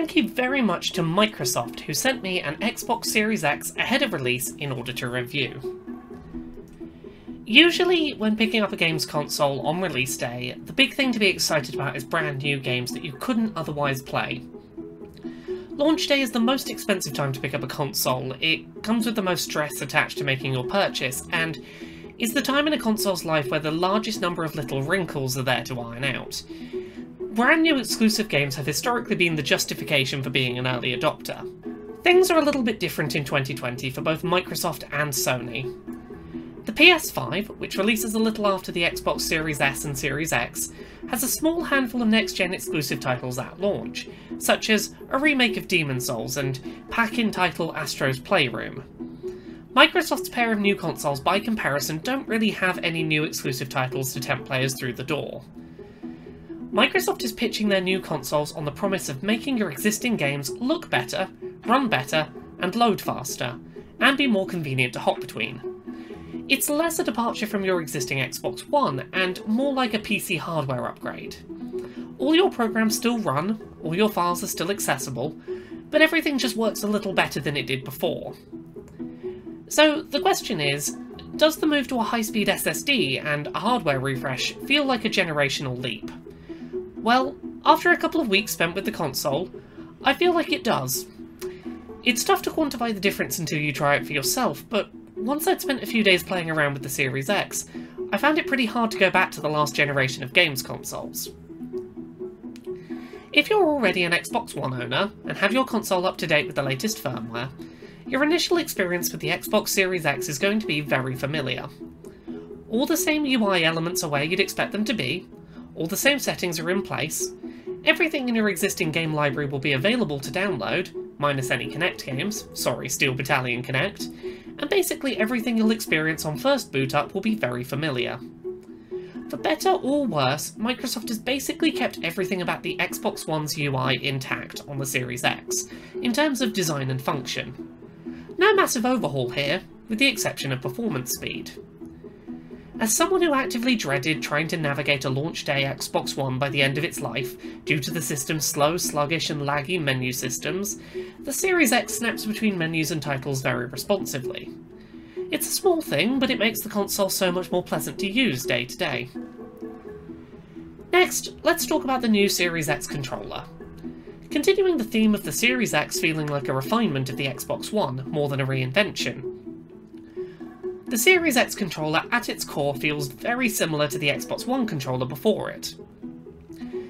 Thank you very much to Microsoft, who sent me an Xbox Series X ahead of release in order to review. Usually, when picking up a game's console on release day, the big thing to be excited about is brand new games that you couldn't otherwise play. Launch day is the most expensive time to pick up a console, it comes with the most stress attached to making your purchase, and is the time in a console's life where the largest number of little wrinkles are there to iron out. Brand new exclusive games have historically been the justification for being an early adopter. Things are a little bit different in 2020 for both Microsoft and Sony. The PS5, which releases a little after the Xbox Series S and Series X, has a small handful of next-gen exclusive titles at launch, such as a remake of Demon's Souls and pack-in title Astro's Playroom. Microsoft's pair of new consoles, by comparison, don't really have any new exclusive titles to tempt players through the door. Microsoft is pitching their new consoles on the promise of making your existing games look better, run better, and load faster, and be more convenient to hop between. It's less a departure from your existing Xbox One, and more like a PC hardware upgrade. All your programs still run, all your files are still accessible, but everything just works a little better than it did before. So the question is, does the move to a high-speed SSD and a hardware refresh feel like a generational leap? Well, after a couple of weeks spent with the console, I feel like it does. It's tough to quantify the difference until you try it for yourself, but once I'd spent a few days playing around with the Series X, I found it pretty hard to go back to the last generation of games consoles. If you're already an Xbox One owner, and have your console up to date with the latest firmware, your initial experience with the Xbox Series X is going to be very familiar. All the same UI elements are where you'd expect them to be, all the same settings are in place, everything in your existing game library will be available to download, minus any Kinect games, sorry, Steel Battalion Kinect, and basically everything you'll experience on first boot up will be very familiar. For better or worse, Microsoft has basically kept everything about the Xbox One's UI intact on the Series X, in terms of design and function. No massive overhaul here, with the exception of performance speed. As someone who actively dreaded trying to navigate a launch day Xbox One by the end of its life, due to the system's slow, sluggish and laggy menu systems, the Series X snaps between menus and titles very responsively. It's a small thing, but it makes the console so much more pleasant to use day to day. Next, let's talk about the new Series X controller. Continuing the theme of the Series X feeling like a refinement of the Xbox One, more than a reinvention. The Series X controller at its core feels very similar to the Xbox One controller before it.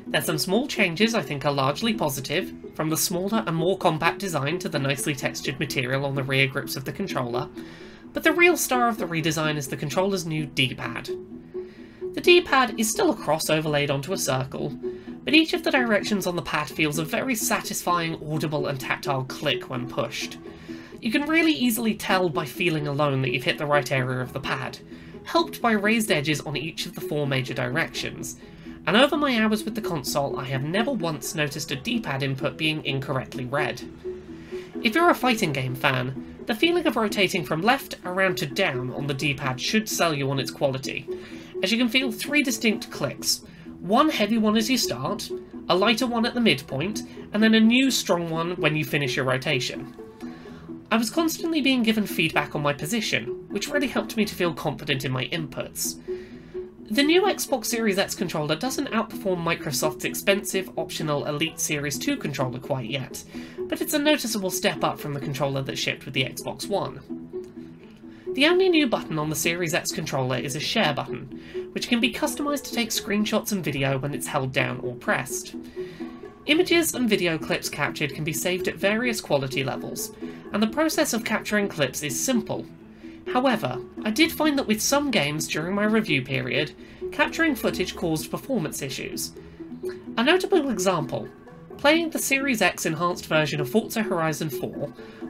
There's some small changes I think are largely positive, from the smaller and more compact design to the nicely textured material on the rear grips of the controller, but the real star of the redesign is the controller's new D-pad. The D-pad is still a cross overlaid onto a circle, but each of the directions on the pad feels a very satisfying, audible and tactile click when pushed. You can really easily tell by feeling alone that you've hit the right area of the pad, helped by raised edges on each of the four major directions, and over my hours with the console I have never once noticed a D-pad input being incorrectly read. If you're a fighting game fan, the feeling of rotating from left, around to down on the D-pad should sell you on its quality, as you can feel three distinct clicks, one heavy one as you start, a lighter one at the midpoint, and then a new strong one when you finish your rotation. I was constantly being given feedback on my position, which really helped me to feel confident in my inputs. The new Xbox Series X controller doesn't outperform Microsoft's expensive, optional Elite Series 2 controller quite yet, but it's a noticeable step up from the controller that shipped with the Xbox One. The only new button on the Series X controller is a share button, which can be customised to take screenshots and video when it's held down or pressed. Images and video clips captured can be saved at various quality levels, and the process of capturing clips is simple. However, I did find that with some games during my review period, capturing footage caused performance issues. A notable example, playing the Series X enhanced version of Forza Horizon 4,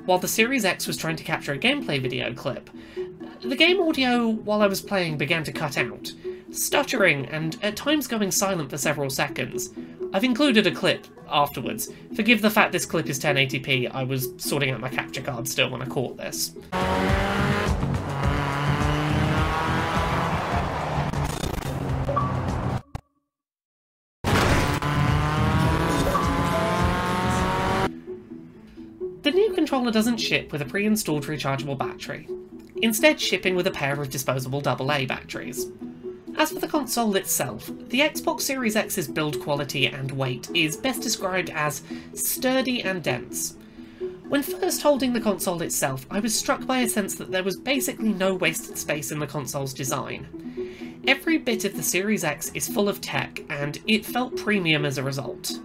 while the Series X was trying to capture a gameplay video clip, the game audio while I was playing began to cut out, stuttering and at times going silent for several seconds. I've included a clip afterwards. Forgive the fact this clip is 1080p, I was sorting out my capture card still when I caught this. controller doesn't ship with a pre-installed rechargeable battery, instead shipping with a pair of disposable AA batteries. As for the console itself, the Xbox Series X's build quality and weight is best described as sturdy and dense. When first holding the console itself, I was struck by a sense that there was basically no wasted space in the console's design. Every bit of the Series X is full of tech, and it felt premium as a result.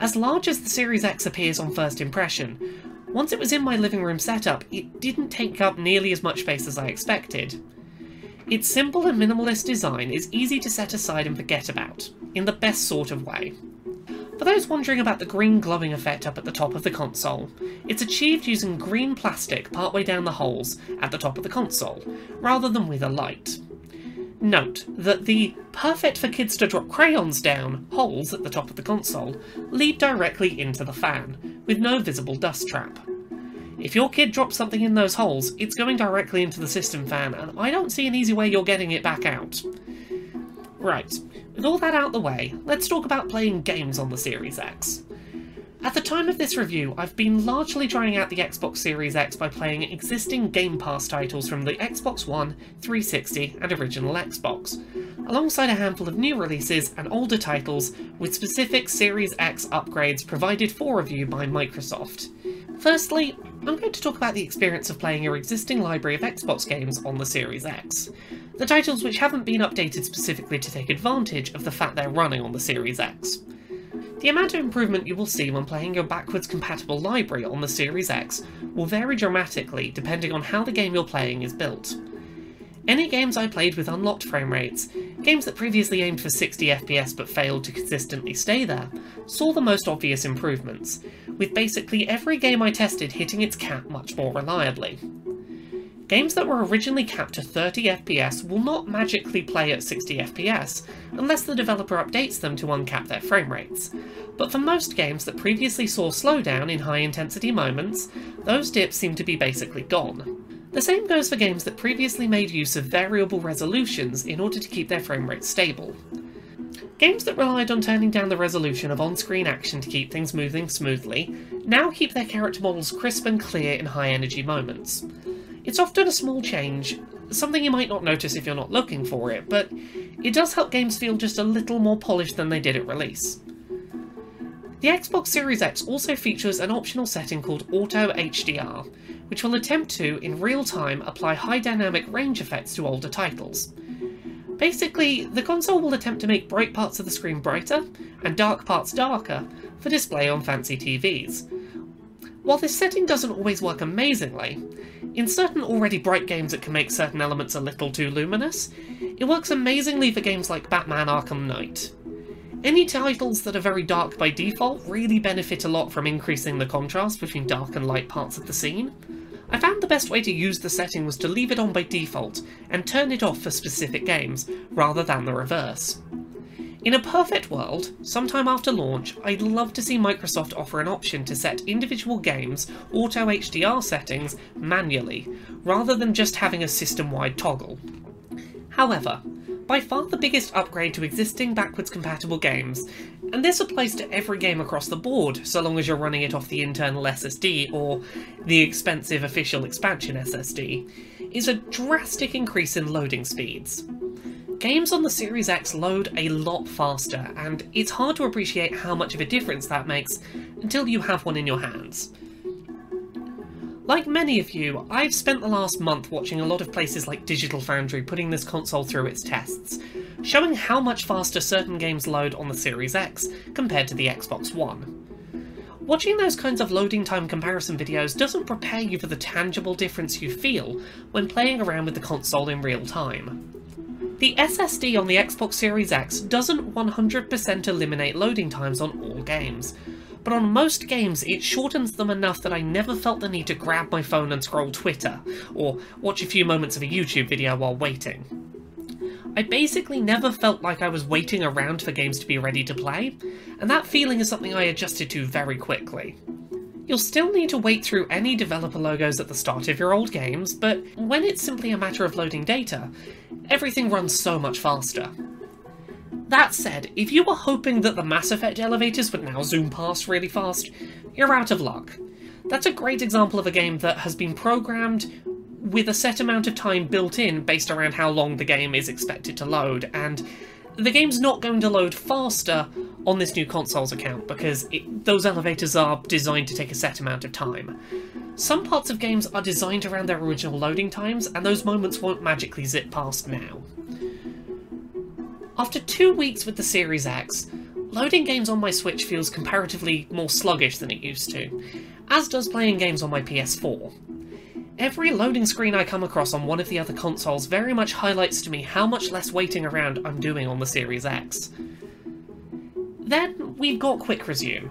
As large as the Series X appears on first impression, once it was in my living room setup, it didn't take up nearly as much space as I expected. Its simple and minimalist design is easy to set aside and forget about, in the best sort of way. For those wondering about the green glowing effect up at the top of the console, it's achieved using green plastic partway down the holes at the top of the console, rather than with a light. Note that the perfect for kids to drop crayons down holes at the top of the console lead directly into the fan, with no visible dust trap. If your kid drops something in those holes, it's going directly into the system fan, and I don't see an easy way you're getting it back out. Right, with all that out the way, let's talk about playing games on the Series X. At the time of this review, I've been largely trying out the Xbox Series X by playing existing Game Pass titles from the Xbox One, 360, and original Xbox, alongside a handful of new releases and older titles with specific Series X upgrades provided for review by Microsoft. Firstly, I'm going to talk about the experience of playing your existing library of Xbox games on the Series X, the titles which haven't been updated specifically to take advantage of the fact they're running on the Series X. The amount of improvement you will see when playing your backwards compatible library on the Series X will vary dramatically depending on how the game you're playing is built. Any games I played with unlocked frame rates, games that previously aimed for 60 FPS but failed to consistently stay there, saw the most obvious improvements, with basically every game I tested hitting its cap much more reliably. Games that were originally capped to 30 FPS will not magically play at 60 FPS unless the developer updates them to uncap their frame rates, but for most games that previously saw slowdown in high intensity moments, those dips seem to be basically gone. The same goes for games that previously made use of variable resolutions in order to keep their frame rate stable. Games that relied on turning down the resolution of on-screen action to keep things moving smoothly now keep their character models crisp and clear in high-energy moments. It's often a small change, something you might not notice if you're not looking for it, but it does help games feel just a little more polished than they did at release. The Xbox Series X also features an optional setting called Auto HDR, which will attempt to, in real time, apply high dynamic range effects to older titles. Basically, the console will attempt to make bright parts of the screen brighter, and dark parts darker, for display on fancy TVs. While this setting doesn't always work amazingly, in certain already bright games it can make certain elements a little too luminous, it works amazingly for games like Batman Arkham Knight. Any titles that are very dark by default really benefit a lot from increasing the contrast between dark and light parts of the scene. I found the best way to use the setting was to leave it on by default and turn it off for specific games, rather than the reverse. In a perfect world, sometime after launch, I'd love to see Microsoft offer an option to set individual games' auto HDR settings manually, rather than just having a system-wide toggle. However, by far the biggest upgrade to existing backwards compatible games, and this applies to every game across the board so long as you're running it off the internal SSD or the expensive official expansion SSD, is a drastic increase in loading speeds. Games on the Series X load a lot faster, and it's hard to appreciate how much of a difference that makes until you have one in your hands. Like many of you, I've spent the last month watching a lot of places like Digital Foundry putting this console through its tests, showing how much faster certain games load on the Series X compared to the Xbox One. Watching those kinds of loading time comparison videos doesn't prepare you for the tangible difference you feel when playing around with the console in real time. The SSD on the Xbox Series X doesn't 100% eliminate loading times on all games, but on most games it shortens them enough that I never felt the need to grab my phone and scroll Twitter, or watch a few moments of a YouTube video while waiting. I basically never felt like I was waiting around for games to be ready to play, and that feeling is something I adjusted to very quickly. You'll still need to wait through any developer logos at the start of your old games, but when it's simply a matter of loading data, everything runs so much faster. That said, if you were hoping that the Mass Effect elevators would now zoom past really fast, you're out of luck. That's a great example of a game that has been programmed with a set amount of time built in based around how long the game is expected to load, and the game's not going to load faster on this new console's account because those elevators are designed to take a set amount of time. Some parts of games are designed around their original loading times, and those moments won't magically zip past now. After 2 weeks with the Series X, loading games on my Switch feels comparatively more sluggish than it used to, as does playing games on my PS4. Every loading screen I come across on one of the other consoles very much highlights to me how much less waiting around I'm doing on the Series X. Then we've got Quick Resume,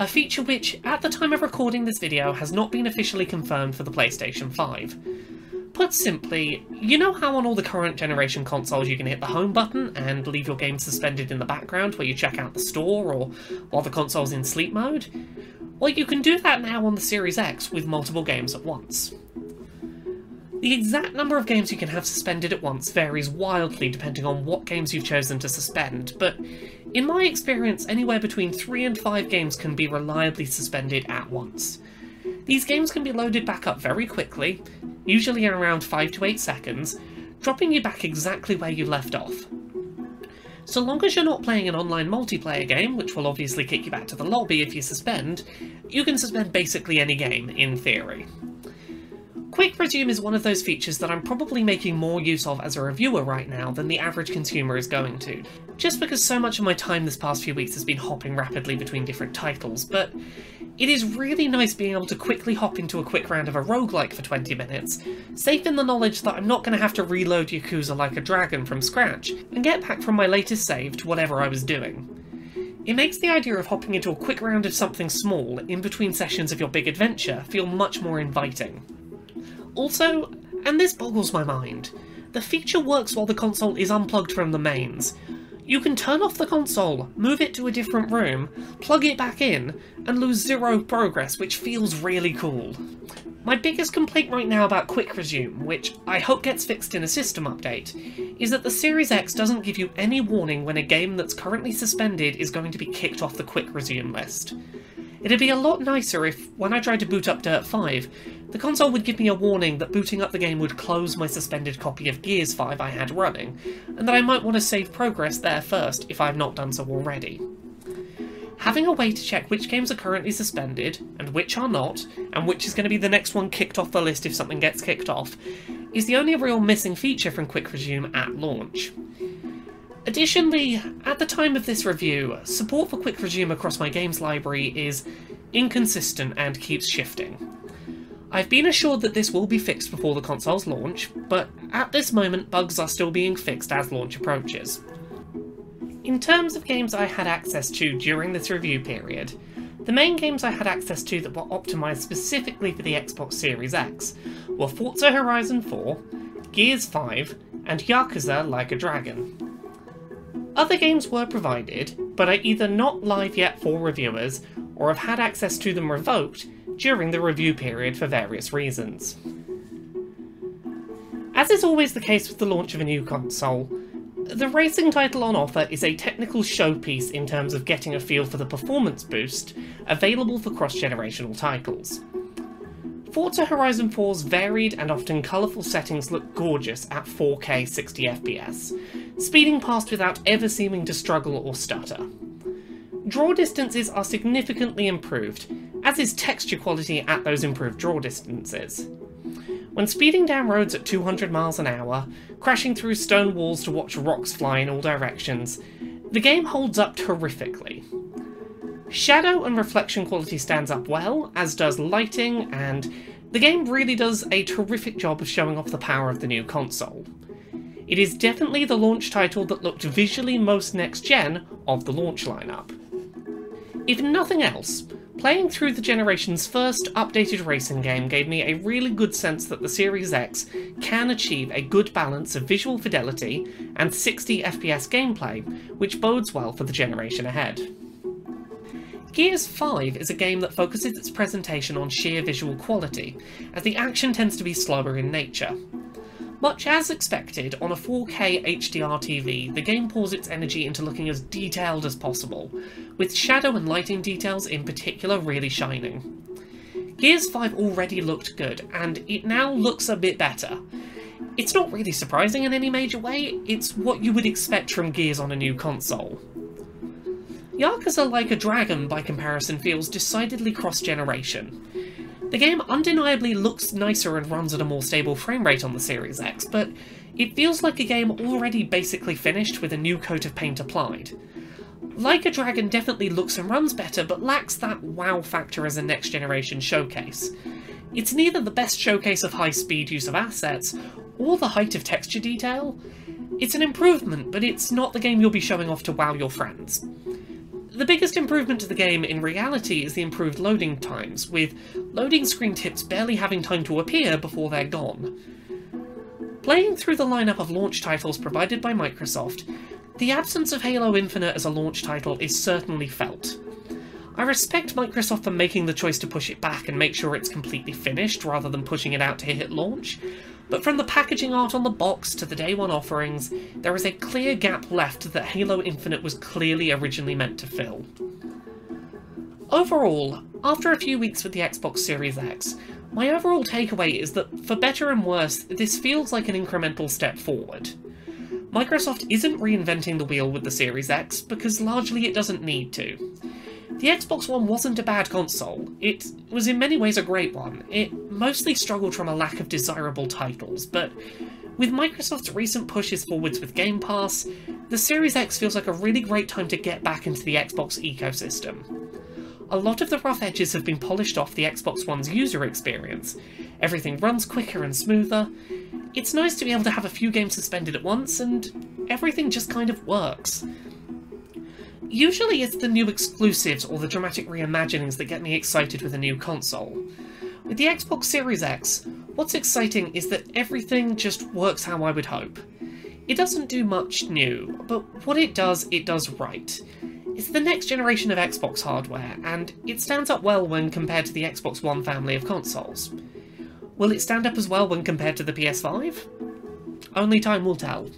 a feature which, at the time of recording this video, has not been officially confirmed for the PlayStation 5. Put simply, you know how on all the current generation consoles you can hit the home button and leave your game suspended in the background while you check out the store or while the console's in sleep mode? Well, you can do that now on the Series X with multiple games at once. The exact number of games you can have suspended at once varies wildly depending on what games you've chosen to suspend, but in my experience, anywhere between 3 and 5 games can be reliably suspended at once. These games can be loaded back up very quickly, usually in around 5 to 8 seconds, dropping you back exactly where you left off. So long as you're not playing an online multiplayer game, which will obviously kick you back to the lobby if you suspend, you can suspend basically any game, in theory. Quick Resume is one of those features that I'm probably making more use of as a reviewer right now than the average consumer is going to, just because so much of my time this past few weeks has been hopping rapidly between different titles, but it is really nice being able to quickly hop into a quick round of a roguelike for 20 minutes, safe in the knowledge that I'm not going to have to reload Yakuza Like a Dragon from scratch, and get back from my latest save to whatever I was doing. It makes the idea of hopping into a quick round of something small in between sessions of your big adventure feel much more inviting. Also, and this boggles my mind, the feature works while the console is unplugged from the mains. You can turn off the console, move it to a different room, plug it back in, and lose zero progress, which feels really cool. My biggest complaint right now about Quick Resume, which I hope gets fixed in a system update, is that the Series X doesn't give you any warning when a game that's currently suspended is going to be kicked off the Quick Resume list. It'd be a lot nicer if, when I tried to boot up Dirt 5, the console would give me a warning that booting up the game would close my suspended copy of Gears 5 I had running, and that I might want to save progress there first if I've not done so already. Having a way to check which games are currently suspended, and which are not, and which is going to be the next one kicked off the list if something gets kicked off, is the only real missing feature from Quick Resume at launch. Additionally, at the time of this review, support for Quick Resume across my games library is inconsistent and keeps shifting. I've been assured that this will be fixed before the console's launch, but at this moment bugs are still being fixed as launch approaches. In terms of games I had access to during this review period, the main games I had access to that were optimised specifically for the Xbox Series X were Forza Horizon 4, Gears 5, and Yakuza Like a Dragon. Other games were provided, but are either not live yet for reviewers, or have had access to them revoked during the review period for various reasons. As is always the case with the launch of a new console, the racing title on offer is a technical showpiece in terms of getting a feel for the performance boost available for cross-generational titles. Forza Horizon 4's varied and often colourful settings look gorgeous at 4K 60fps, speeding past without ever seeming to struggle or stutter. Draw distances are significantly improved, as is texture quality at those improved draw distances. When speeding down roads at 200 miles an hour, crashing through stone walls to watch rocks fly in all directions, the game holds up terrifically. Shadow and reflection quality stands up well, as does lighting, and the game really does a terrific job of showing off the power of the new console. It is definitely the launch title that looked visually most next-gen of the launch lineup. If nothing else, playing through the generation's first updated racing game gave me a really good sense that the Series X can achieve a good balance of visual fidelity and 60fps gameplay, which bodes well for the generation ahead. Gears 5 is a game that focuses its presentation on sheer visual quality, as the action tends to be slower in nature. Much as expected, on a 4K HDR TV, the game pours its energy into looking as detailed as possible, with shadow and lighting details in particular really shining. Gears 5 already looked good, and it now looks a bit better. It's not really surprising in any major way, it's what you would expect from Gears on a new console. Yakuza Like a Dragon, by comparison, feels decidedly cross-generation. The game undeniably looks nicer and runs at a more stable frame rate on the Series X, but it feels like a game already basically finished with a new coat of paint applied. Like a Dragon definitely looks and runs better, but lacks that wow factor as a next-generation showcase. It's neither the best showcase of high-speed use of assets, or the height of texture detail. It's an improvement, but it's not the game you'll be showing off to wow your friends. The biggest improvement to the game, in reality, is the improved loading times, with loading screen tips barely having time to appear before they're gone. Playing through the lineup of launch titles provided by Microsoft, the absence of Halo Infinite as a launch title is certainly felt. I respect Microsoft for making the choice to push it back and make sure it's completely finished, rather than pushing it out to hit launch, but from the packaging art on the box to the day one offerings, there is a clear gap left that Halo Infinite was clearly originally meant to fill. Overall, after a few weeks with the Xbox Series X, my overall takeaway is that, for better and worse, this feels like an incremental step forward. Microsoft isn't reinventing the wheel with the Series X, because largely it doesn't need to. The Xbox One wasn't a bad console, it was in many ways a great one. It mostly struggled from a lack of desirable titles, but with Microsoft's recent pushes forwards with Game Pass, the Series X feels like a really great time to get back into the Xbox ecosystem. A lot of the rough edges have been polished off the Xbox One's user experience. Everything runs quicker and smoother. It's nice to be able to have a few games suspended at once, and everything just kind of works. Usually it's the new exclusives or the dramatic reimaginings that get me excited with a new console. With the Xbox Series X, what's exciting is that everything just works how I would hope. It doesn't do much new, but what it does right. It's the next generation of Xbox hardware, and it stands up well when compared to the Xbox One family of consoles. Will it stand up as well when compared to the PS5? Only time will tell.